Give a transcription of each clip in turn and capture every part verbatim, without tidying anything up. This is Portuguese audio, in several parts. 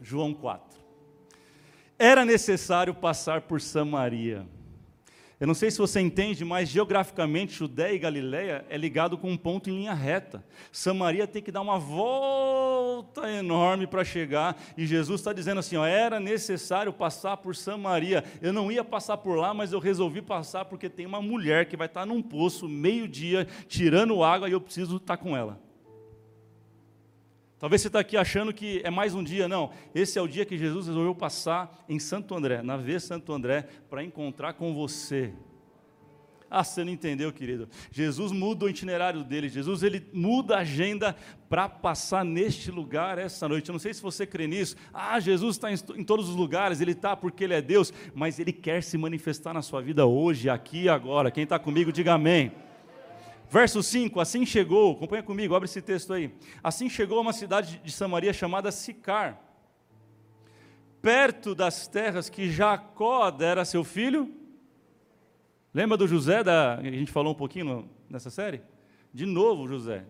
João quatro. Era necessário passar por Samaria. Eu não sei se você entende, mas geograficamente Judeia e Galileia é ligado com um ponto em linha reta. Samaria tem que dar uma volta enorme para chegar, e Jesus está dizendo assim, ó, era necessário passar por Samaria. Eu não ia passar por lá, mas eu resolvi passar porque tem uma mulher que vai estar num poço meio-dia tirando água e eu preciso estar com ela. Talvez você está aqui achando que é mais um dia. Não, esse é o dia que Jesus resolveu passar em Santo André, na Via Santo André, para encontrar com você. Ah, você não entendeu, querido. Jesus muda o itinerário dele, Jesus ele muda a agenda para passar neste lugar essa noite. Eu não sei se você crê nisso. Ah, Jesus está em, em todos os lugares, ele está porque ele é Deus, mas ele quer se manifestar na sua vida hoje, aqui e agora. Quem está comigo, diga amém. Verso cinco, assim chegou, acompanha comigo, abre esse texto aí. Assim chegou a uma cidade de Samaria chamada Sicar, perto das terras que Jacó dera a seu filho. Lembra do José, da, a gente falou um pouquinho nessa série? De novo José,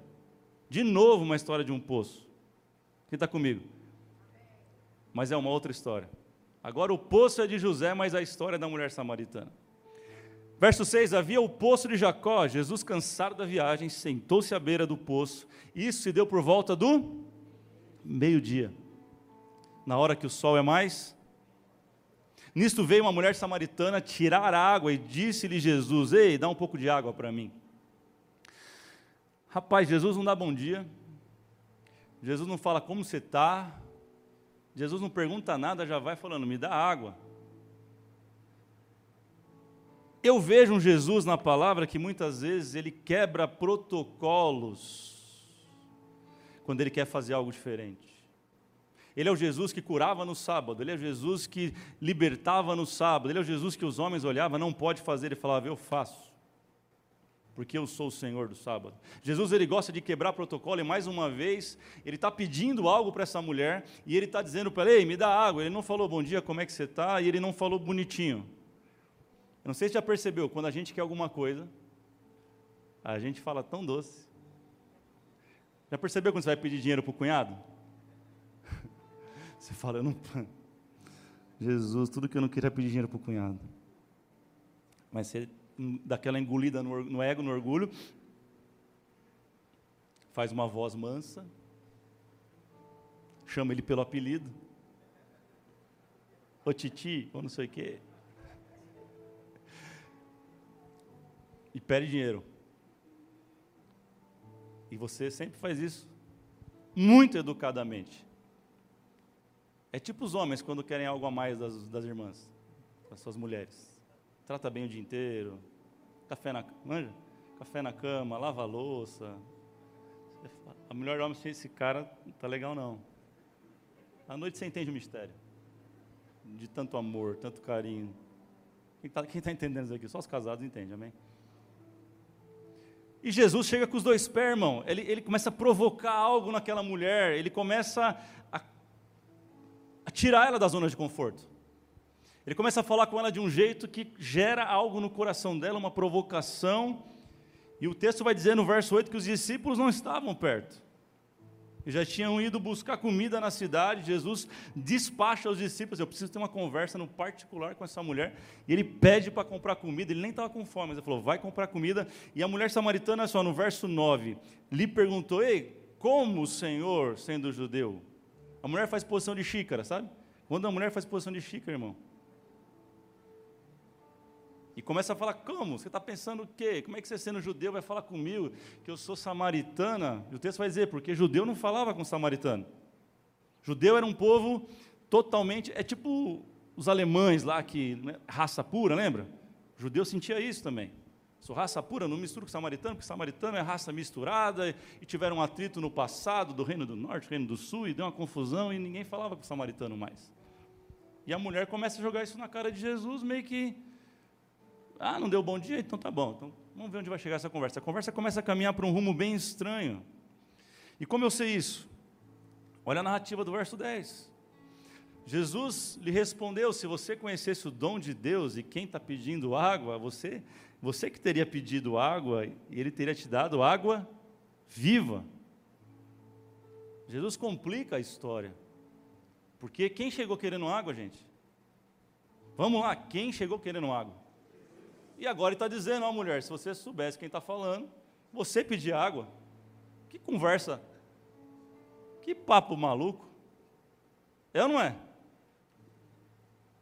de novo uma história de um poço. Quem está comigo? Mas é uma outra história. Agora o poço é de José, mas a história é da mulher samaritana. Verso seis, havia o poço de Jacó. Jesus, cansado da viagem, sentou-se à beira do poço. Isso se deu por volta do meio-dia, na hora que o sol é mais. Nisto veio uma mulher samaritana tirar água e disse-lhe Jesus, ei, dá um pouco de água para mim. Rapaz, Jesus não dá bom dia, Jesus não fala como você está, Jesus não pergunta nada, já vai falando, me dá água. Eu vejo um Jesus na palavra que muitas vezes ele quebra protocolos quando ele quer fazer algo diferente. Ele é o Jesus que curava no sábado, ele é o Jesus que libertava no sábado, ele é o Jesus que os homens olhavam, não pode fazer, ele falava, eu faço, porque eu sou o Senhor do sábado. Jesus, ele gosta de quebrar protocolo, e mais uma vez, ele está pedindo algo para essa mulher, e ele está dizendo para ela, ei, me dá água. Ele não falou bom dia, como é que você está, e ele não falou bonitinho. Eu não sei se já percebeu, quando a gente quer alguma coisa, a gente fala tão doce. Já percebeu quando você vai pedir dinheiro para o cunhado? Você fala, eu não... Jesus, tudo que eu não queria é pedir dinheiro para o cunhado. Mas você dá aquela engolida no, no ego, no orgulho, faz uma voz mansa, chama ele pelo apelido, ô titi, ou não sei o quê, e pede dinheiro. E você sempre faz isso, muito educadamente. É tipo os homens quando querem algo a mais das, das irmãs, das suas mulheres. Trata bem o dia inteiro, café na, manja? Café na cama, lava a louça. A mulher homem, esse cara não está legal não. À noite você entende o mistério, de tanto amor, tanto carinho. Quem está quem tá entendendo isso aqui? Só os casados entendem, amém? E Jesus chega com os dois pés, irmão. Ele, ele começa a provocar algo naquela mulher. Ele começa a, a tirar ela da zona de conforto. Ele começa a falar com ela de um jeito que gera algo no coração dela, uma provocação. E o texto vai dizer no verso oito que os discípulos não estavam perto. Já tinham ido buscar comida na cidade. Jesus despacha os discípulos, eu preciso ter uma conversa no particular com essa mulher, e ele pede para comprar comida, ele nem estava com fome, mas ele falou, vai comprar comida. E a mulher samaritana, só no verso nove, lhe perguntou, ei, como o Senhor, sendo judeu? A mulher faz posição de xícara, sabe? Quando a mulher faz posição de xícara, irmão, e começa a falar, como? Você está pensando o quê? Como é que você, sendo judeu, vai falar comigo que eu sou samaritana? E o texto vai dizer, porque judeu não falava com samaritano. Judeu era um povo totalmente, é tipo os alemães lá, que né, raça pura, lembra? O judeu sentia isso também. Sou raça pura, não misturo com samaritano, porque samaritano é raça misturada, e tiveram um atrito no passado, do reino do norte, do reino do sul, e deu uma confusão, e ninguém falava com samaritano mais. E a mulher começa a jogar isso na cara de Jesus, meio que... Ah, não deu bom dia? Então tá bom. Então, vamos ver onde vai chegar essa conversa. A conversa começa a caminhar para um rumo bem estranho. E como eu sei isso? Olha a narrativa do verso dez. Jesus lhe respondeu, se você conhecesse o dom de Deus e quem está pedindo água, você, você que teria pedido água, e ele teria te dado água viva. Jesus complica a história. Porque quem chegou querendo água, gente? Vamos lá, quem chegou querendo água? E agora ele está dizendo, ó mulher, se você soubesse quem está falando, você pedir água. Que conversa, que papo maluco. É ou não é?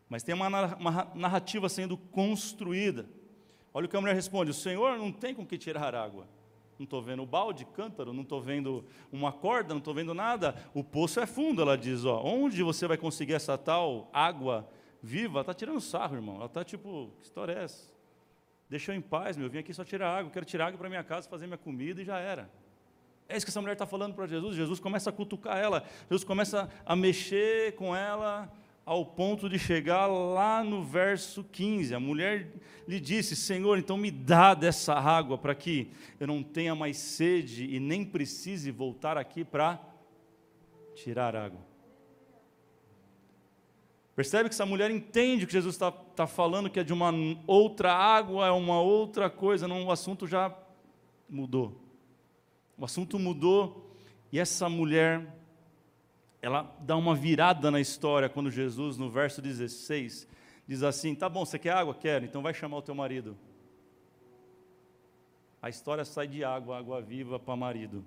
Mas tem uma narrativa sendo construída. Olha o que a mulher responde, o Senhor não tem com que tirar água. Não estou vendo balde, cântaro, não estou vendo uma corda, não estou vendo nada. O poço é fundo, ela diz, ó, onde você vai conseguir essa tal água viva? Ela está tirando sarro, irmão. Ela está tipo, que história é essa? Deixa eu em paz, meu, eu vim aqui só tirar água, eu quero tirar água para minha casa, fazer minha comida e já era. É isso que essa mulher está falando para Jesus. Jesus começa a cutucar ela, Jesus começa a mexer com ela, ao ponto de chegar lá no verso quinze, a mulher lhe disse, Senhor, então me dá dessa água para que eu não tenha mais sede e nem precise voltar aqui para tirar água. Percebe que essa mulher entende que Jesus está tá falando, que é de uma outra água, é uma outra coisa, não, o assunto já mudou. O assunto mudou e essa mulher... ela dá uma virada na história quando Jesus, no verso dezesseis, diz assim, tá bom, você quer água? Quero, então vai chamar o teu marido. A história sai de água, água viva, para marido.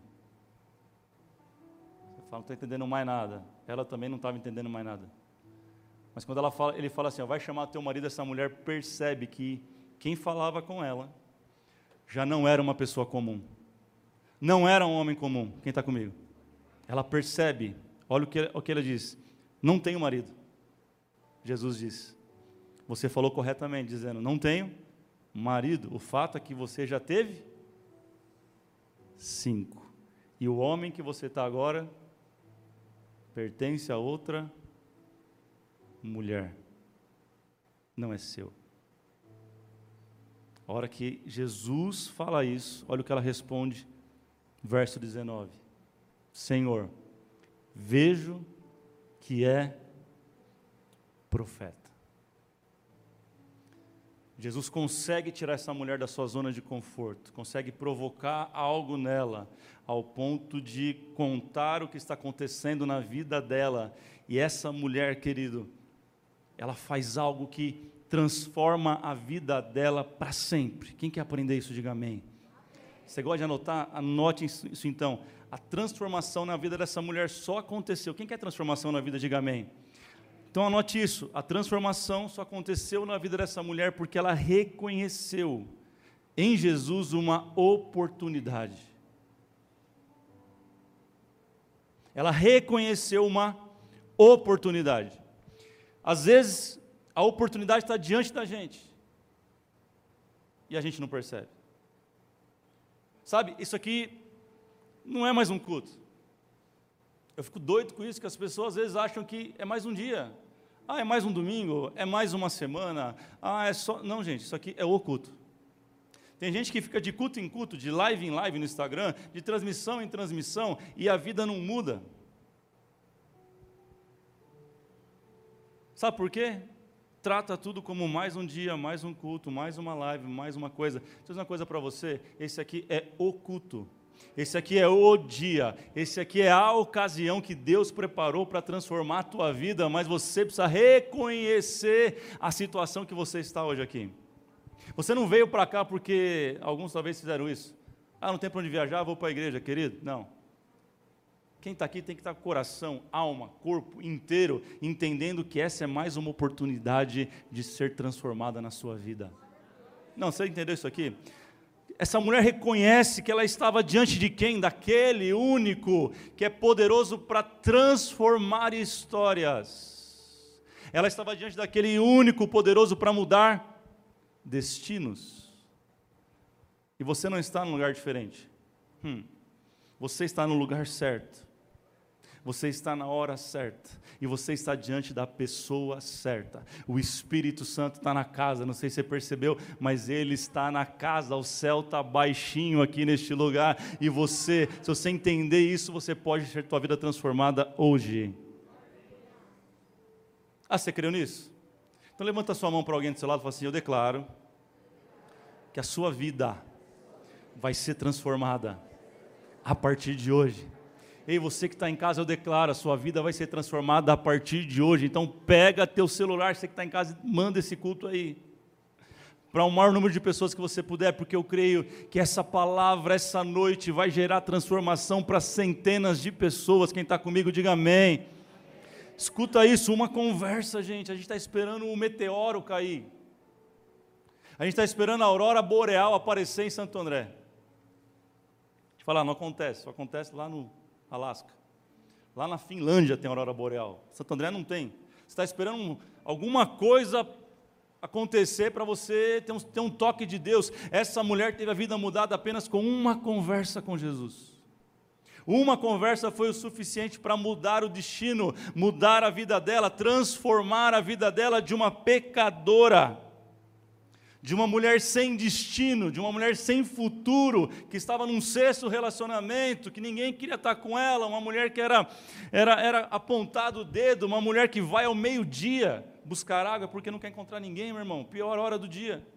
Você fala, não estou entendendo mais nada. Ela também não estava entendendo mais nada. Mas quando ela fala, ele fala assim, ó, vai chamar o teu marido, essa mulher percebe que quem falava com ela já não era uma pessoa comum. Não era um homem comum. Quem está comigo? Ela percebe... Olha o que, o que ele diz, não tenho marido. Jesus diz, você falou corretamente, dizendo, não tenho marido. O fato é que você já teve cinco. E o homem que você está agora, pertence a outra mulher. Não é seu. A hora que Jesus fala isso, olha o que ela responde, verso dezenove. Senhor, vejo que é profeta. Jesus consegue tirar essa mulher da sua zona de conforto, consegue provocar algo nela, ao ponto de contar o que está acontecendo na vida dela. E essa mulher, querido, ela faz algo que transforma a vida dela para sempre. Quem quer aprender isso, diga amém. Você gosta de anotar? Anote isso então. A transformação na vida dessa mulher só aconteceu. Quem quer transformação na vida, diga amém. Então anote isso. A transformação só aconteceu na vida dessa mulher porque ela reconheceu em Jesus uma oportunidade. Ela reconheceu uma oportunidade. Às vezes, a oportunidade está diante da gente e a gente não percebe. Sabe, isso aqui... não é mais um culto. Eu fico doido com isso, que as pessoas às vezes acham que é mais um dia. Ah, é mais um domingo, é mais uma semana. Ah, é só... não, gente, isso aqui é o culto. Tem gente que fica de culto em culto, de live em live no Instagram, de transmissão em transmissão, e a vida não muda. Sabe por quê? Trata tudo como mais um dia, mais um culto, mais uma live, mais uma coisa. Deixa eu dizer uma coisa para você, esse aqui é o culto. Esse aqui é o dia, esse aqui é a ocasião que Deus preparou para transformar a tua vida, mas você precisa reconhecer a situação que você está hoje aqui. Você não veio para cá porque alguns talvez fizeram isso. Ah, não tem para onde viajar, vou para a igreja, querido. Não. Quem está aqui tem que estar com coração, alma, corpo inteiro, entendendo que essa é mais uma oportunidade de ser transformada na sua vida. Não, você entendeu isso aqui? Essa mulher reconhece que ela estava diante de quem? Daquele único que é poderoso para transformar histórias. Ela estava diante daquele único poderoso para mudar destinos. E você não está num lugar diferente. Hum. Você está no lugar certo. Você está na hora certa, e você está diante da pessoa certa. O Espírito Santo está na casa, não sei se você percebeu, mas Ele está na casa, o céu está baixinho aqui neste lugar, e você, se você entender isso, você pode ter sua vida transformada hoje. Ah, você creu nisso? Então levanta sua mão para alguém do seu lado e fala assim, eu declaro que a sua vida vai ser transformada a partir de hoje. Ei, você que está em casa, eu declaro, a sua vida vai ser transformada a partir de hoje. Então pega teu celular, você que está em casa, manda esse culto aí para o maior número de pessoas que você puder, porque eu creio que essa palavra, essa noite, vai gerar transformação para centenas de pessoas. Quem está comigo, diga amém. Escuta isso, uma conversa, gente. A gente está esperando o meteoro cair, a gente está esperando a aurora boreal aparecer em Santo André. Deixa eu falar, não acontece, só acontece lá no Alasca, lá na Finlândia tem aurora boreal, Santo André não tem. Você está esperando alguma coisa acontecer para você ter um, ter um toque de Deus. Essa mulher teve a vida mudada apenas com uma conversa com Jesus. Uma conversa foi o suficiente para mudar o destino, mudar a vida dela, transformar a vida dela de uma pecadora, de uma mulher sem destino, de uma mulher sem futuro, que estava num sexto relacionamento, que ninguém queria estar com ela, uma mulher que era, era, era apontada o dedo, uma mulher que vai ao meio-dia buscar água porque não quer encontrar ninguém, meu irmão, pior hora do dia.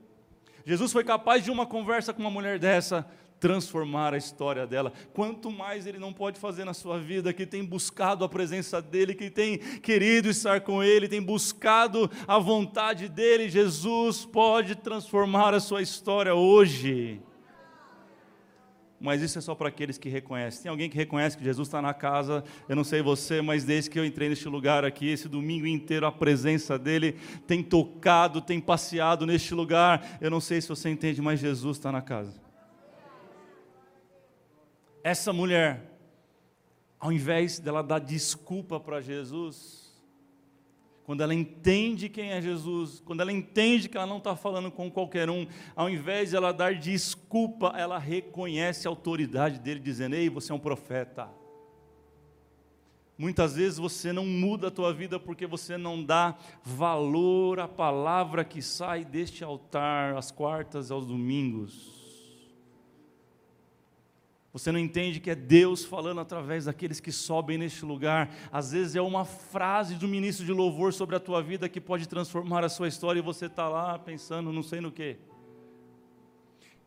Jesus foi capaz de uma conversa com uma mulher dessa, transformar a história dela. Quanto mais Ele não pode fazer na sua vida, que tem buscado a presença dEle, que tem querido estar com Ele, tem buscado a vontade dEle. Jesus pode transformar a sua história hoje, mas isso é só para aqueles que reconhecem. Tem alguém que reconhece que Jesus está na casa? Eu não sei você, mas desde que eu entrei neste lugar aqui, esse domingo inteiro, a presença dEle tem tocado, tem passeado neste lugar. Eu não sei se você entende, mas Jesus está na casa. Essa mulher, ao invés dela dar desculpa para Jesus, quando ela entende quem é Jesus, quando ela entende que ela não está falando com qualquer um, ao invés de ela dar desculpa, ela reconhece a autoridade dele, dizendo: ei, você é um profeta. Muitas vezes você não muda a tua vida porque você não dá valor à palavra que sai deste altar, às quartas e aos domingos. Você não entende que é Deus falando através daqueles que sobem neste lugar. Às vezes é uma frase do ministro de louvor sobre a tua vida que pode transformar a sua história, e você está lá pensando não sei no quê.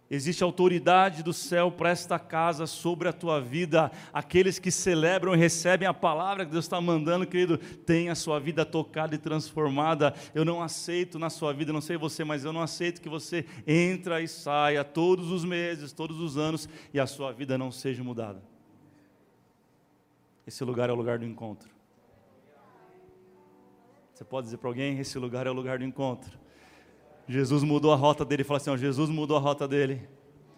Existe autoridade do céu para esta casa sobre a tua vida. Aqueles que celebram e recebem a palavra que Deus está mandando, querido, tem a sua vida tocada e transformada. Eu não aceito na sua vida, não sei você, mas eu não aceito que você entra e saia todos os meses, todos os anos, e a sua vida não seja mudada. Esse lugar é o lugar do encontro. Você pode dizer para alguém: esse lugar é o lugar do encontro. Jesus mudou a rota dele. Fala assim, ó, Jesus mudou a rota dele.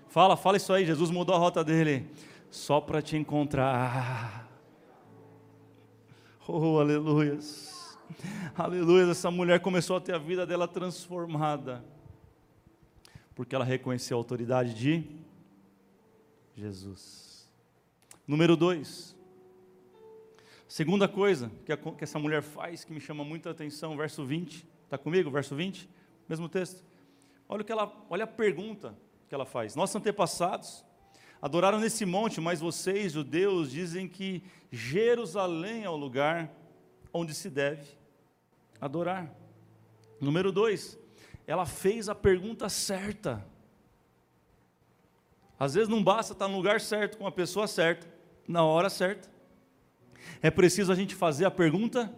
Fala, fala isso aí, Jesus mudou a rota dele, só para te encontrar. Oh, aleluias, aleluias. Essa mulher começou a ter a vida dela transformada, porque ela reconheceu a autoridade de Jesus. Número dois, segunda coisa que, a, que essa mulher faz, que me chama muita atenção, verso vinte, está comigo? Verso vinte, mesmo texto. Olha o que ela, olha a pergunta que ela faz. Nossos antepassados adoraram nesse monte, mas vocês, judeus, dizem que Jerusalém é o lugar onde se deve adorar. Número dois, ela fez a pergunta certa. Às vezes não basta estar no lugar certo, com a pessoa certa, na hora certa. É preciso a gente fazer a pergunta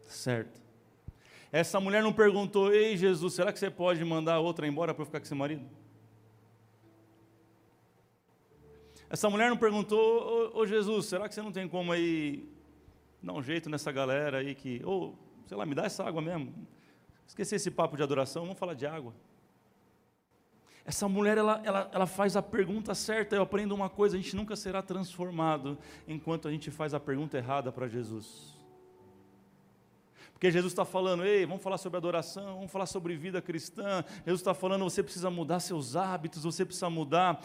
certa. Essa mulher não perguntou: ei, Jesus, será que você pode mandar outra embora para eu ficar com seu marido? Essa mulher não perguntou: ô, ô Jesus, será que você não tem como aí dar um jeito nessa galera aí que, ou, sei lá, me dá essa água mesmo. Esqueci esse papo de adoração, vamos falar de água. Essa mulher, ela, ela, ela faz a pergunta certa. Eu aprendo uma coisa: a gente nunca será transformado enquanto a gente faz a pergunta errada para Jesus. Porque Jesus está falando: ei, vamos falar sobre adoração, vamos falar sobre vida cristã. Jesus está falando: você precisa mudar seus hábitos, você precisa mudar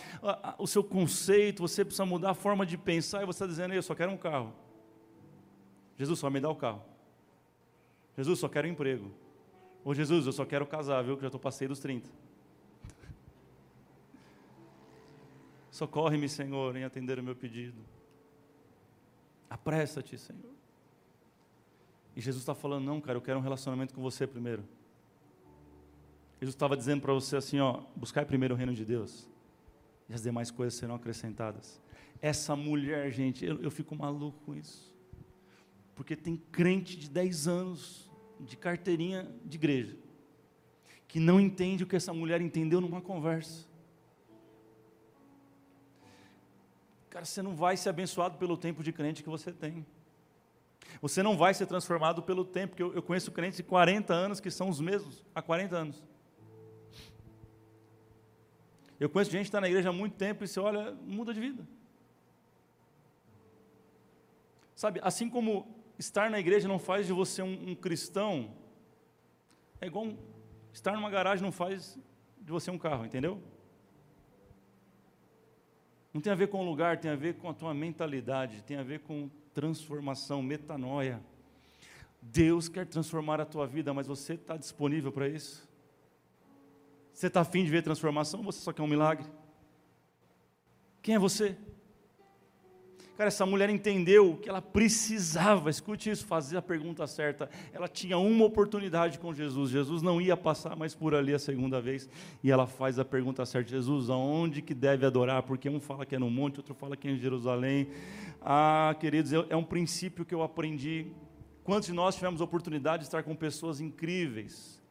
o seu conceito, você precisa mudar a forma de pensar, e você está dizendo: ei, eu só quero um carro. Jesus, só me dá o carro. Jesus, só quero um emprego. Ou Jesus, eu só quero casar, viu, que já estou passei dos trinta. Socorre-me, Senhor, em atender o meu pedido. Apressa-te, Senhor. E Jesus está falando: não, cara, eu quero um relacionamento com você primeiro. Jesus estava dizendo para você assim, ó: buscai primeiro o reino de Deus, e as demais coisas serão acrescentadas. Essa mulher, gente, eu, eu fico maluco com isso, porque tem crente de dez anos, de carteirinha de igreja, que não entende o que essa mulher entendeu numa conversa. Cara, você não vai ser abençoado pelo tempo de crente que você tem, você não vai ser transformado pelo tempo, porque eu, eu conheço crentes de quarenta anos, que são os mesmos há quarenta anos, eu conheço gente que está na igreja há muito tempo, e você olha, muda de vida, sabe, assim como estar na igreja não faz de você um, um cristão, é igual um, estar numa garagem não faz de você um carro, entendeu? Não tem a ver com o lugar, tem a ver com a tua mentalidade, tem a ver com transformação, metanoia. Deus quer transformar a tua vida, mas você está disponível para isso? Você está afim de ver transformação ou você só quer um milagre? Quem é você? Cara, essa mulher entendeu que ela precisava, escute isso, fazer a pergunta certa. Ela tinha uma oportunidade com Jesus, Jesus não ia passar mais por ali a segunda vez, e ela faz a pergunta certa: Jesus, aonde que deve adorar? Porque um fala que é no monte, outro fala que é em Jerusalém. Ah, queridos, é um princípio que eu aprendi. Quantos de nós tivemos a oportunidade de estar com pessoas incríveis?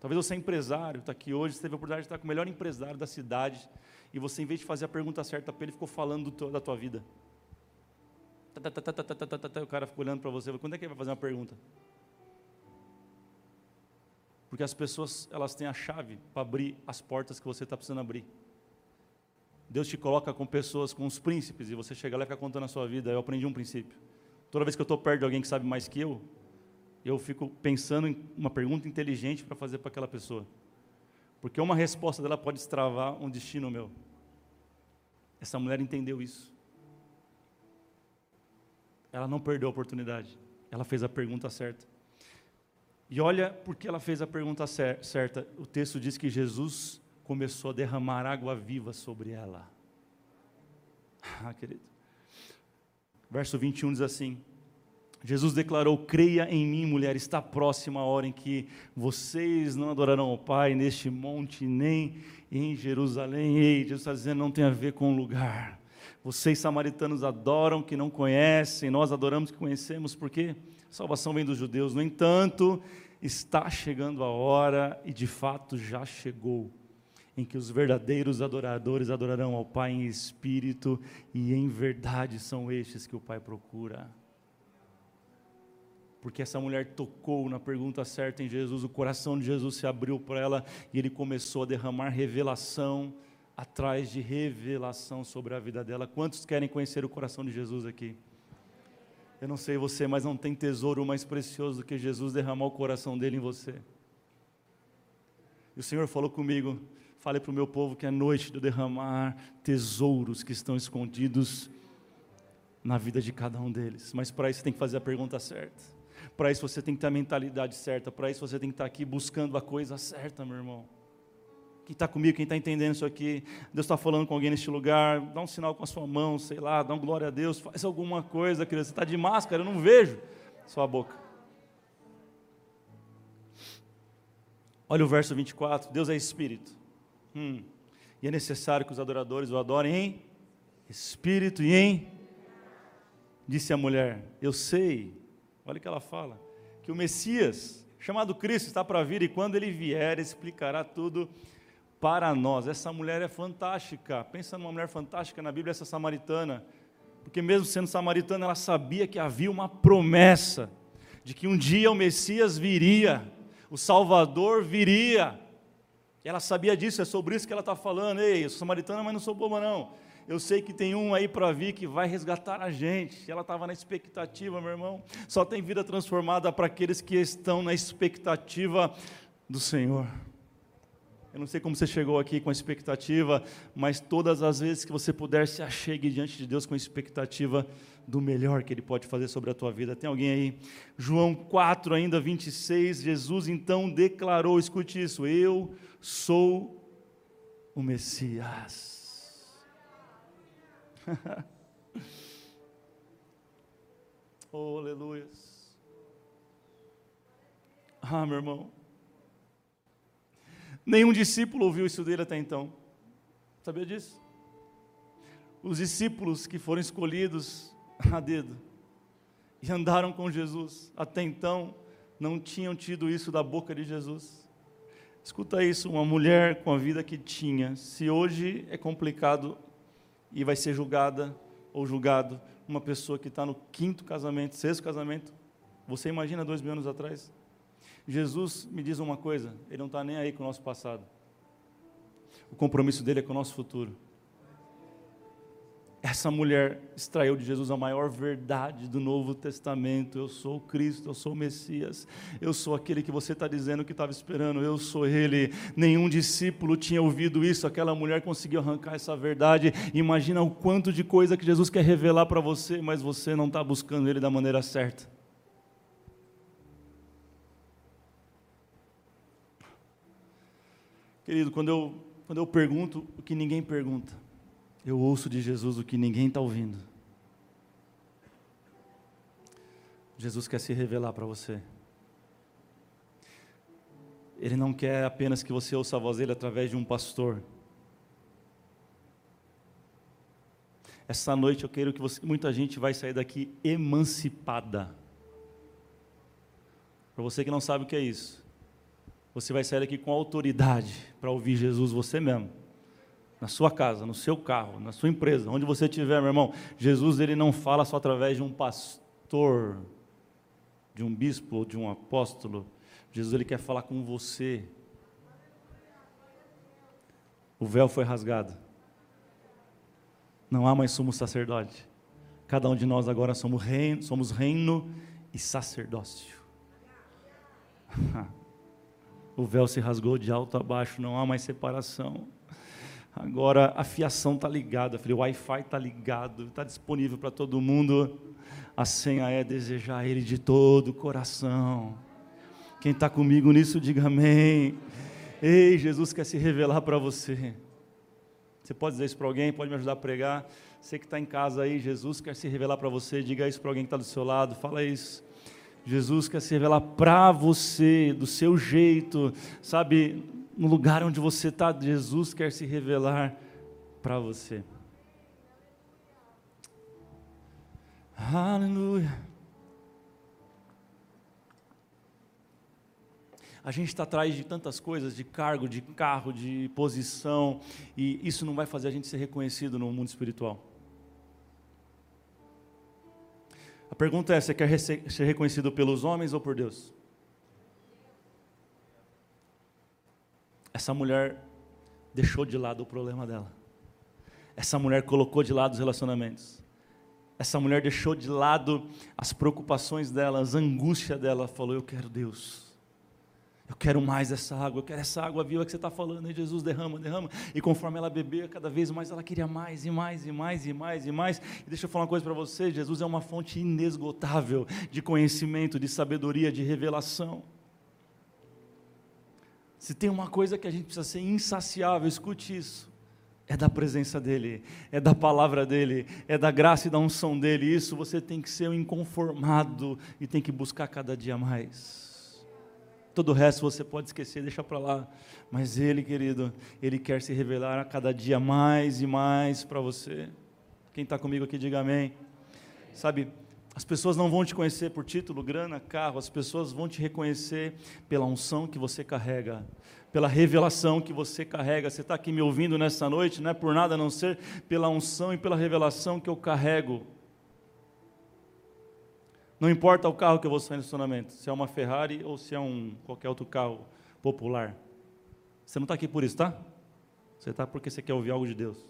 Talvez você é empresário, está aqui hoje, você teve a oportunidade de estar com o melhor empresário da cidade, e você, em vez de fazer a pergunta certa para ele, ficou falando da tua vida. O cara fica olhando para você, quando é que ele vai fazer uma pergunta? Porque as pessoas, elas têm a chave para abrir as portas que você está precisando abrir. Deus te coloca com pessoas, com os príncipes, e você chega lá e fica contando a sua vida. Eu aprendi um princípio: toda vez que eu estou perto de alguém que sabe mais que eu, eu fico pensando em uma pergunta inteligente para fazer para aquela pessoa, porque uma resposta dela pode destravar um destino meu. Essa mulher entendeu isso. Ela não perdeu a oportunidade, ela fez a pergunta certa. E olha porque ela fez a pergunta cer- certa, o texto diz que Jesus começou a derramar água viva sobre ela. Ah, querido. Verso vinte e um diz assim: Jesus declarou: creia em mim, mulher, está próxima a hora em que vocês não adorarão ao Pai, neste monte, nem em Jerusalém. Ei, Jesus está dizendo, não tem a ver com o lugar. Vocês, samaritanos, adoram que não conhecem, nós adoramos que conhecemos, porque a salvação vem dos judeus. No entanto, está chegando a hora, e de fato já chegou, em que os verdadeiros adoradores adorarão ao Pai em espírito e em verdade. São estes que o Pai procura. Porque essa mulher tocou na pergunta certa em Jesus, o coração de Jesus se abriu para ela, e ele começou a derramar revelação atrás de revelação sobre a vida dela. Quantos querem conhecer o coração de Jesus aqui? Eu não sei você, mas não tem tesouro mais precioso do que Jesus derramar o coração dele em você. E o Senhor falou comigo: fale para o meu povo que é noite de derramar tesouros que estão escondidos na vida de cada um deles, mas para isso tem que fazer a pergunta certa, para isso você tem que ter a mentalidade certa, para isso você tem que estar aqui buscando a coisa certa, meu irmão. Quem está comigo, quem está entendendo isso aqui? Deus está falando com alguém neste lugar, dá um sinal com a sua mão, sei lá, dá um glória a Deus, faz alguma coisa, querido. Você está de máscara, eu não vejo sua boca. Olha o verso vinte e quatro, Deus é espírito, hum. e é necessário que os adoradores o adorem em espírito e em... Disse a mulher: eu sei, olha o que ela fala, que o Messias, chamado Cristo, está para vir, e quando ele vier, explicará tudo para nós. Essa mulher é fantástica. Pensa numa mulher fantástica na Bíblia, essa samaritana, porque mesmo sendo samaritana, ela sabia que havia uma promessa, de que um dia o Messias viria, o Salvador viria, ela sabia disso, é sobre isso que ela está falando. Ei, eu sou samaritana, mas não sou boba não, eu sei que tem um aí para vir que vai resgatar a gente. Ela estava na expectativa, meu irmão. Só tem vida transformada para aqueles que estão na expectativa do Senhor. Eu não sei como você chegou aqui com a expectativa, mas todas as vezes que você puder, se achegue diante de Deus com a expectativa do melhor que Ele pode fazer sobre a tua vida. Tem alguém aí? João quatro, ainda vinte e seis, Jesus então declarou, escute isso: eu sou o Messias. Oh, aleluia. Ah, meu irmão, nenhum discípulo ouviu isso dele até então, sabia disso? os discípulos que foram escolhidos a dedo e andaram com Jesus, até então não tinham tido isso da boca de Jesus. Escuta isso, uma mulher com a vida que tinha, se hoje é complicado e vai ser julgada ou julgado, uma pessoa que está no quinto casamento, sexto casamento, você imagina dois mil anos atrás? Jesus me diz uma coisa, Ele não está nem aí com o nosso passado, o compromisso dEle é com o nosso futuro. Essa mulher extraiu de Jesus a maior verdade do Novo Testamento. Eu sou o Cristo, eu sou o Messias, eu sou aquele que você está dizendo que estava esperando, eu sou Ele. Nenhum discípulo tinha ouvido isso, aquela mulher conseguiu arrancar essa verdade. Imagina o quanto de coisa que Jesus quer revelar para você, mas você não está buscando Ele da maneira certa. Querido, quando eu, quando eu pergunto o que ninguém pergunta, eu ouço de Jesus o que ninguém está ouvindo. Jesus quer se revelar para você. Ele não quer apenas que você ouça a voz dele através de um pastor. Essa noite eu quero que você, muita gente vai sair daqui emancipada. Para você que não sabe o que é isso, você vai sair daqui com autoridade para ouvir Jesus você mesmo. Na sua casa, no seu carro, na sua empresa, onde você estiver, meu irmão. Jesus, Ele não fala só através de um pastor, de um bispo ou de um apóstolo. Jesus, Ele quer falar com você. O véu foi rasgado. Não há mais sumo sacerdote. Cada um de nós agora somos reino, somos reino e sacerdócio. O véu se rasgou de alto a baixo, não há mais separação. Agora a fiação está ligada, filho, o Wi-Fi está ligado, está disponível para todo mundo. A senha é desejar Ele de todo o coração. Quem está comigo nisso, diga amém. Ei, Jesus quer se revelar para você. Você pode dizer isso para alguém, pode me ajudar a pregar. Você que está em casa aí, Jesus quer se revelar para você, diga isso para alguém que está do seu lado, fala isso. Jesus quer se revelar para você, do seu jeito, sabe? No lugar onde você está, Jesus quer se revelar para você. Aleluia. A gente está atrás de tantas coisas, de cargo, de carro, de posição, e isso não vai fazer a gente ser reconhecido no mundo espiritual. A pergunta é, você quer ser reconhecido pelos homens ou por Deus? Essa mulher deixou de lado o problema dela. Essa mulher colocou de lado os relacionamentos. Essa mulher deixou de lado as preocupações dela, as angústias dela. Falou, eu quero Deus. Eu quero mais essa água. Eu quero essa água viva que você está falando. E Jesus derrama, derrama. E conforme ela bebia, cada vez mais ela queria mais e mais e mais e mais e mais. E deixa eu falar uma coisa para você. Jesus é uma fonte inesgotável de conhecimento, de sabedoria, de revelação. Se tem uma coisa que a gente precisa ser insaciável, escute isso, é da presença dEle, é da palavra dEle, é da graça e da unção dEle. Isso você tem que ser um inconformado e tem que buscar cada dia mais. Todo o resto você pode esquecer, deixa para lá, mas Ele, querido, Ele quer se revelar a cada dia mais e mais para você. Quem está comigo aqui, diga amém. Sabe, as pessoas não vão te conhecer por título, grana, carro, as pessoas vão te reconhecer pela unção que você carrega, pela revelação que você carrega. Você está aqui me ouvindo nessa noite, não é por nada a não ser pela unção e pela revelação que eu carrego. Não importa o carro que eu vou sair no estacionamento, se é uma Ferrari ou se é um qualquer outro carro popular, você não está aqui por isso, tá? Você está porque você quer ouvir algo de Deus.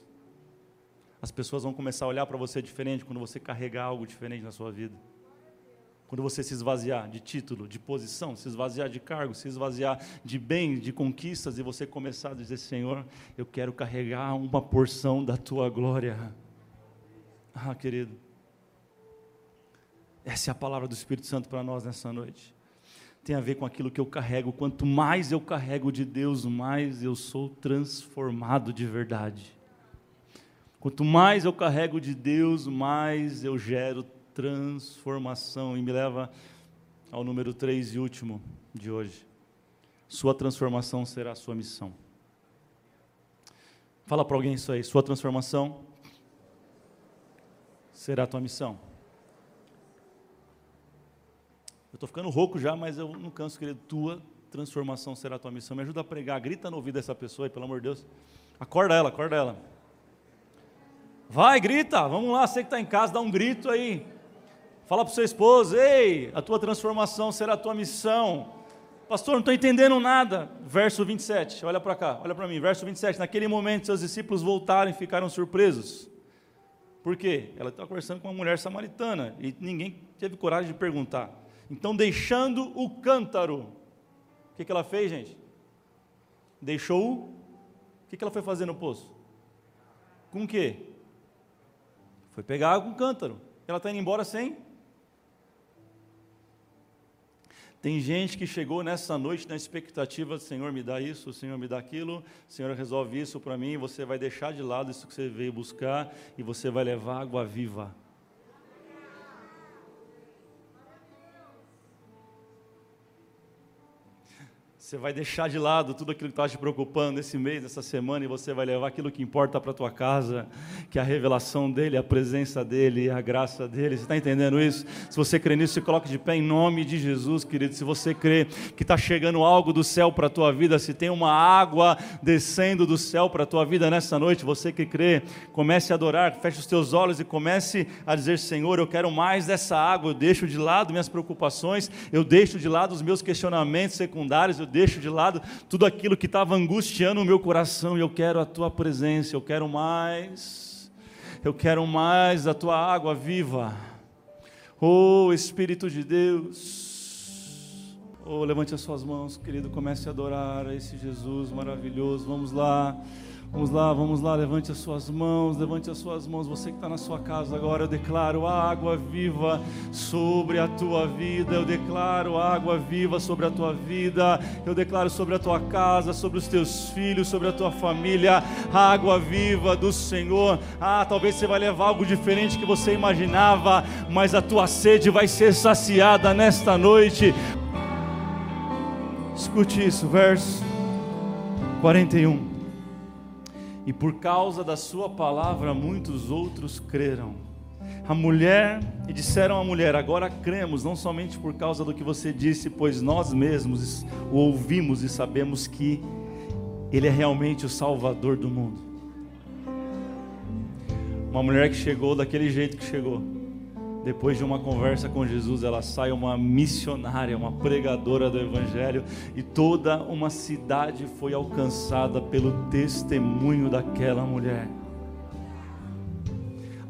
As pessoas vão começar a olhar para você diferente quando você carregar algo diferente na sua vida. Quando você se esvaziar de título, de posição, se esvaziar de cargo, se esvaziar de bens, de conquistas, e você começar a dizer, Senhor, eu quero carregar uma porção da Tua glória. Ah, querido, essa é a palavra do Espírito Santo para nós nessa noite. Tem a ver com aquilo que eu carrego. Quanto mais eu carrego de Deus, mais eu sou transformado de verdade. Quanto mais eu carrego de Deus, mais eu gero transformação. E me leva ao número três e último de hoje. Sua transformação será a sua missão. Fala para alguém isso aí. Sua transformação será a tua missão. Eu estou ficando rouco já, mas eu não canso, querido. Tua transformação será a tua missão. Me ajuda a pregar, grita no ouvido dessa pessoa aí, pelo amor de Deus. Acorda ela, acorda ela. Vai, grita, vamos lá, você que está em casa, dá um grito aí. Fala para o seu esposo: ei, a tua transformação será a tua missão. Pastor, não estou entendendo nada. Verso vinte e sete, olha para cá, olha para mim. Verso vinte e sete, naquele momento seus discípulos voltaram e ficaram surpresos. Por quê? Ela estava conversando com uma mulher samaritana e ninguém teve coragem de perguntar. Então, deixando o cântaro, o que, que ela fez, gente? Deixou o... O que, que ela foi fazer no poço? Com o quê? Foi pegar água com cântaro. Ela está indo embora sem... Tem gente que chegou nessa noite na expectativa do Senhor me dá isso, o Senhor me dá aquilo, o Senhor resolve isso para mim, você vai deixar de lado isso que você veio buscar e você vai levar água viva. Você vai deixar de lado tudo aquilo que está te preocupando esse mês, essa semana, e você vai levar aquilo que importa para a tua casa, que é a revelação dEle, a presença dEle, a graça dEle. Você está entendendo isso? Se você crê nisso, se coloque de pé em nome de Jesus, querido. Se você crê que está chegando algo do céu para a tua vida, se tem uma água descendo do céu para a tua vida nessa noite, você que crê, comece a adorar, feche os teus olhos e comece a dizer: Senhor, eu quero mais dessa água, eu deixo de lado minhas preocupações, eu deixo de lado os meus questionamentos secundários, eu deixo deixo de lado tudo aquilo que estava angustiando o meu coração, e eu quero a tua presença, eu quero mais, eu quero mais da tua água viva. Oh, Espírito de Deus, oh, levante as suas mãos, querido, comece a adorar a esse Jesus maravilhoso. Vamos lá, vamos lá, vamos lá, levante as suas mãos, levante as suas mãos, você que está na sua casa agora. Eu declaro a água viva sobre a tua vida, eu declaro a água viva sobre a tua vida, eu declaro sobre a tua casa, sobre os teus filhos, sobre a tua família, a água viva do Senhor. Ah, talvez você vai levar algo diferente que você imaginava, mas a tua sede vai ser saciada nesta noite. Escute isso, verso quarenta e um. E por causa da sua palavra muitos outros creram. A mulher, e disseram à mulher: agora cremos, não somente por causa do que você disse, pois nós mesmos o ouvimos e sabemos que ele é realmente o Salvador do mundo. Uma mulher que chegou daquele jeito que chegou, depois de uma conversa com Jesus, ela sai uma missionária, uma pregadora do Evangelho, e toda uma cidade foi alcançada pelo testemunho daquela mulher.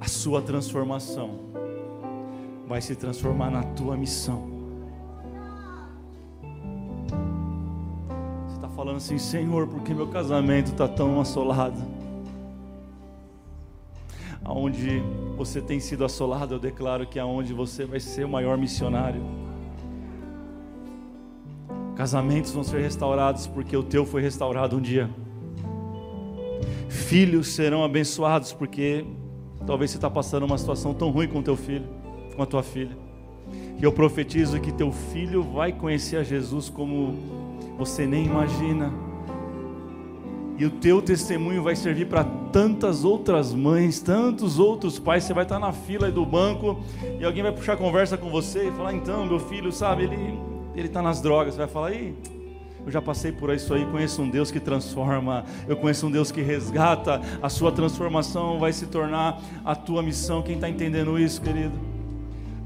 A sua transformação vai se transformar na tua missão. Você está falando assim: Senhor, porque meu casamento está tão assolado? Aonde você tem sido assolado, eu declaro que aonde você vai ser o maior missionário. Casamentos vão ser restaurados porque o teu foi restaurado um dia. Filhos serão abençoados porque talvez você está passando uma situação tão ruim com teu filho, com a tua filha. E eu profetizo que teu filho vai conhecer a Jesus como você nem imagina. E o teu testemunho vai servir para tantas outras mães, tantos outros pais. Você vai estar na fila do banco e alguém vai puxar conversa com você e falar: então, meu filho, sabe, ele ele está nas drogas. Você vai falar: ih, eu já passei por isso aí, conheço um Deus que transforma, eu conheço um Deus que resgata. A sua transformação vai se tornar a tua missão. Quem está entendendo isso, querido?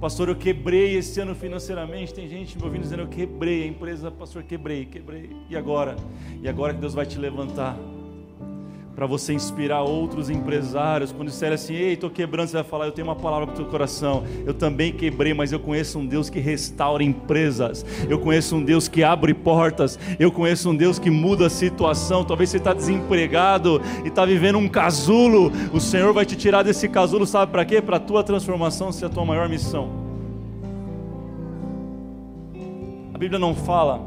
Pastor, eu quebrei esse ano financeiramente. Tem gente me ouvindo dizendo: eu quebrei a empresa, pastor, quebrei, quebrei, e agora? E agora que Deus vai te levantar, para você inspirar outros empresários. Quando disserem assim: ei, estou quebrando, você vai falar: eu tenho uma palavra para o teu coração, eu também quebrei, mas eu conheço um Deus que restaura empresas, eu conheço um Deus que abre portas, eu conheço um Deus que muda a situação. Talvez você está desempregado e está vivendo um casulo, o Senhor vai te tirar desse casulo, sabe para quê? Para a tua transformação ser a tua maior missão. A Bíblia não fala,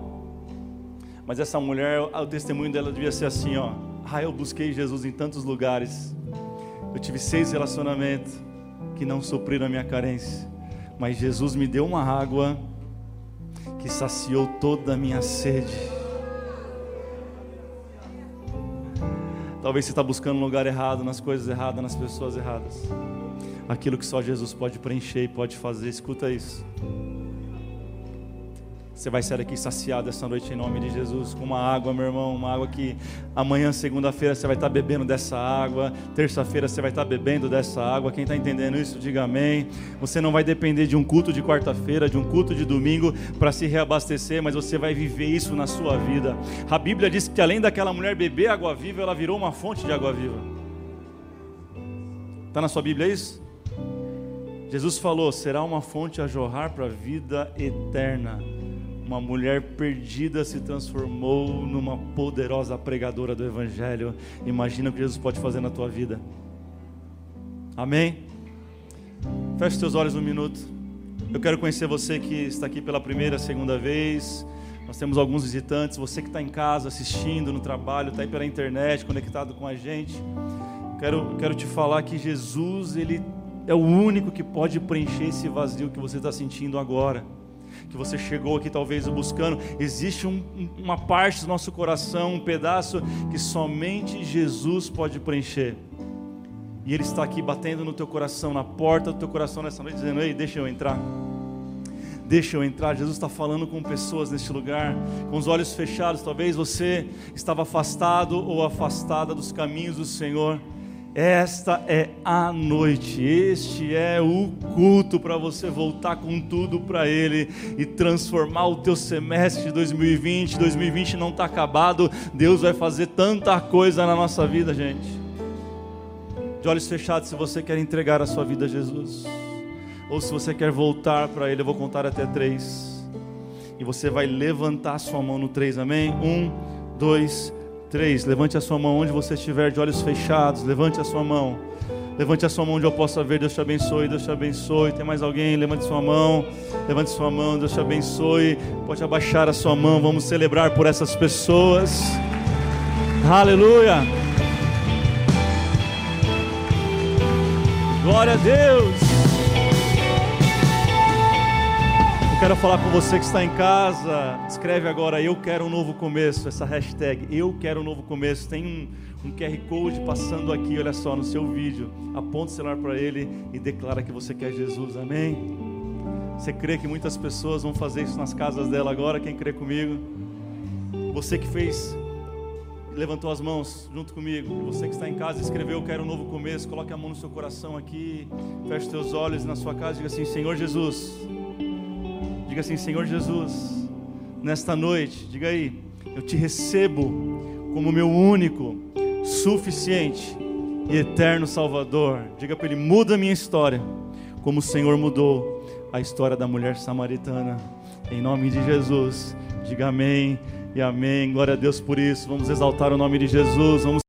mas essa mulher, o testemunho dela devia ser assim, ó: ah, eu busquei Jesus em tantos lugares, eu tive seis relacionamentos que não supriram a minha carência, mas Jesus me deu uma água que saciou toda a minha sede. Talvez você está buscando no lugar errado, nas coisas erradas, nas pessoas erradas. aquilo que só Jesus pode preencher e pode fazer. Escuta isso. Você vai sair daqui saciado essa noite em nome de Jesus, com uma água, meu irmão, uma água que amanhã, segunda-feira, você vai estar bebendo dessa água, terça-feira você vai estar bebendo dessa água. Quem está entendendo isso, diga amém. Você não vai depender de um culto de quarta-feira, de um culto de domingo para se reabastecer, mas você vai viver isso na sua vida. A Bíblia diz que além daquela mulher beber água viva, ela virou uma fonte de água viva. Está na sua Bíblia isso? Jesus falou, será uma fonte a jorrar para a vida eterna. Uma mulher perdida se transformou numa poderosa pregadora do Evangelho. Imagina o que Jesus pode fazer na tua vida. Amém? Feche seus olhos um minuto. Eu quero conhecer você que está aqui pela primeira, segunda vez. Nós temos alguns visitantes. Você que está em casa, assistindo, no trabalho, está aí pela internet, conectado com a gente. Quero, quero te falar que Jesus, Ele é o único que pode preencher esse vazio que você está sentindo agora. Que você chegou aqui talvez buscando. Existe um, uma parte do nosso coração, um pedaço que somente Jesus pode preencher. E Ele está aqui batendo no teu coração, na porta do teu coração nessa noite, dizendo, ei, deixa eu entrar. Deixa eu entrar. Jesus está falando com pessoas neste lugar, com os olhos fechados. Talvez você estava afastado ou afastada dos caminhos do Senhor. Esta é a noite, este é o culto para você voltar com tudo para Ele e transformar o teu semestre de dois mil e vinte. dois mil e vinte não está acabado, Deus vai fazer tanta coisa na nossa vida, gente. De olhos fechados, se você quer entregar a sua vida a Jesus, ou se você quer voltar para Ele, eu vou contar até três, e você vai levantar a sua mão no três, amém? Um, dois, três. Três, levante a sua mão onde você estiver, de olhos fechados, levante a sua mão, levante a sua mão onde eu possa ver. Deus te abençoe, Deus te abençoe. Tem mais alguém? Levante sua mão, levante sua mão, Deus te abençoe. Pode abaixar a sua mão, vamos celebrar por essas pessoas, aleluia, glória a Deus. Eu quero falar com você que está em casa, escreve agora, eu quero um novo começo, essa hashtag, eu quero um novo começo. Tem um, um Q R Code passando aqui, olha só, no seu vídeo, aponta o celular para ele e declara que você quer Jesus, amém? Você crê que muitas pessoas vão fazer isso nas casas dela agora? Quem crê comigo? Você que fez, levantou as mãos junto comigo, você que está em casa, escreveu, eu quero um novo começo, coloque a mão no seu coração aqui, feche seus olhos na sua casa e diga assim, Senhor Jesus... Diga assim, Senhor Jesus, nesta noite, diga aí, eu te recebo como meu único, suficiente e eterno Salvador. Diga para Ele, muda a minha história, como o Senhor mudou a história da mulher samaritana. Em nome de Jesus, diga amém e amém. Glória a Deus por isso. Vamos exaltar o nome de Jesus. Vamos